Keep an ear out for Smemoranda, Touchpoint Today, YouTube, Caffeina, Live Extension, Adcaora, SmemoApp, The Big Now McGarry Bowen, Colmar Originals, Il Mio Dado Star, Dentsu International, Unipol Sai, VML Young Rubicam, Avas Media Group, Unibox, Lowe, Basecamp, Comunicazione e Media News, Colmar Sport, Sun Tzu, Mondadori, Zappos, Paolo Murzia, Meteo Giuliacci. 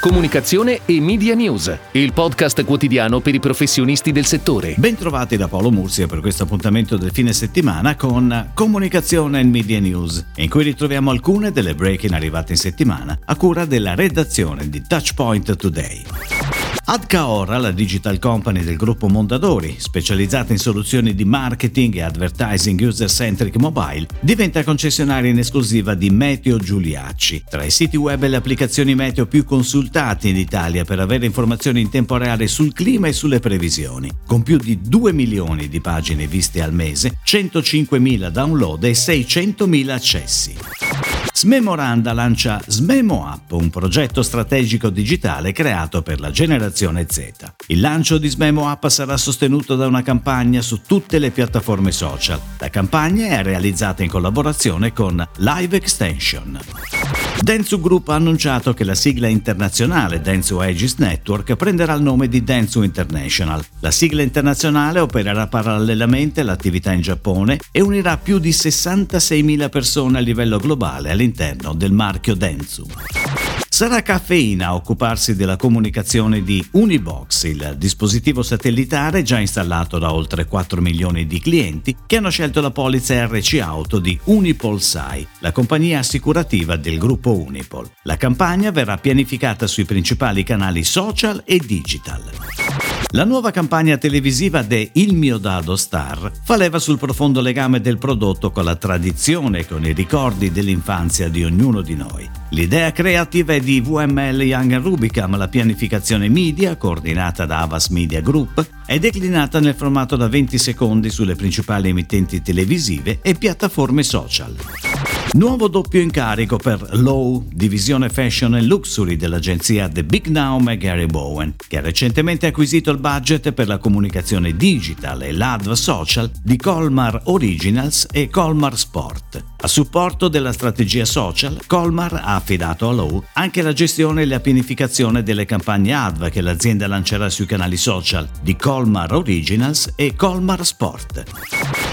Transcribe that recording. Comunicazione e Media News, il podcast quotidiano per i professionisti del settore. Bentrovati da Paolo Murzia per questo appuntamento del fine settimana con Comunicazione e Media News, in cui ritroviamo alcune delle breaking arrivate in settimana a cura della redazione di Touchpoint Today. Adcaora, la digital company del gruppo Mondadori, specializzata in soluzioni di marketing e advertising user-centric mobile, diventa concessionaria in esclusiva di Meteo Giuliacci. Tra i siti web e le applicazioni meteo più consultati in Italia per avere informazioni in tempo reale sul clima e sulle previsioni, con più di 2 milioni di pagine viste al mese, 105.000 download e 600.000 accessi. Smemoranda lancia SmemoApp, un progetto strategico digitale creato per la generazione Z. Il lancio di SmemoApp sarà sostenuto da una campagna su tutte le piattaforme social. La campagna è realizzata in collaborazione con Live Extension. Dentsu Group ha annunciato che la sigla internazionale Dentsu Aegis Network prenderà il nome di Dentsu International. La sigla internazionale opererà parallelamente all'attività in Giappone e unirà più di 66.000 persone a livello globale all'interno del marchio Dentsu. Sarà Caffeina a occuparsi della comunicazione di Unibox, il dispositivo satellitare già installato da oltre 4 milioni di clienti che hanno scelto la polizza RC Auto di Unipol Sai, la compagnia assicurativa del gruppo Unipol. La campagna verrà pianificata sui principali canali social e digital. La nuova campagna televisiva de Il Mio Dado Star fa leva sul profondo legame del prodotto con la tradizione e con i ricordi dell'infanzia di ognuno di noi. L'idea creativa è di VML Young Rubicam, la pianificazione media, coordinata da Avas Media Group, è declinata nel formato da 20 secondi sulle principali emittenti televisive e piattaforme social. Nuovo doppio incarico per Lowe, divisione fashion and luxury dell'agenzia The Big Now McGarry Bowen, che ha recentemente acquisito il budget per la comunicazione digital e l'ad social di Colmar Originals e Colmar Sport. A supporto della strategia social, Colmar ha affidato a Lowe anche la gestione e la pianificazione delle campagne ad che l'azienda lancerà sui canali social di Colmar Originals e Colmar Sport.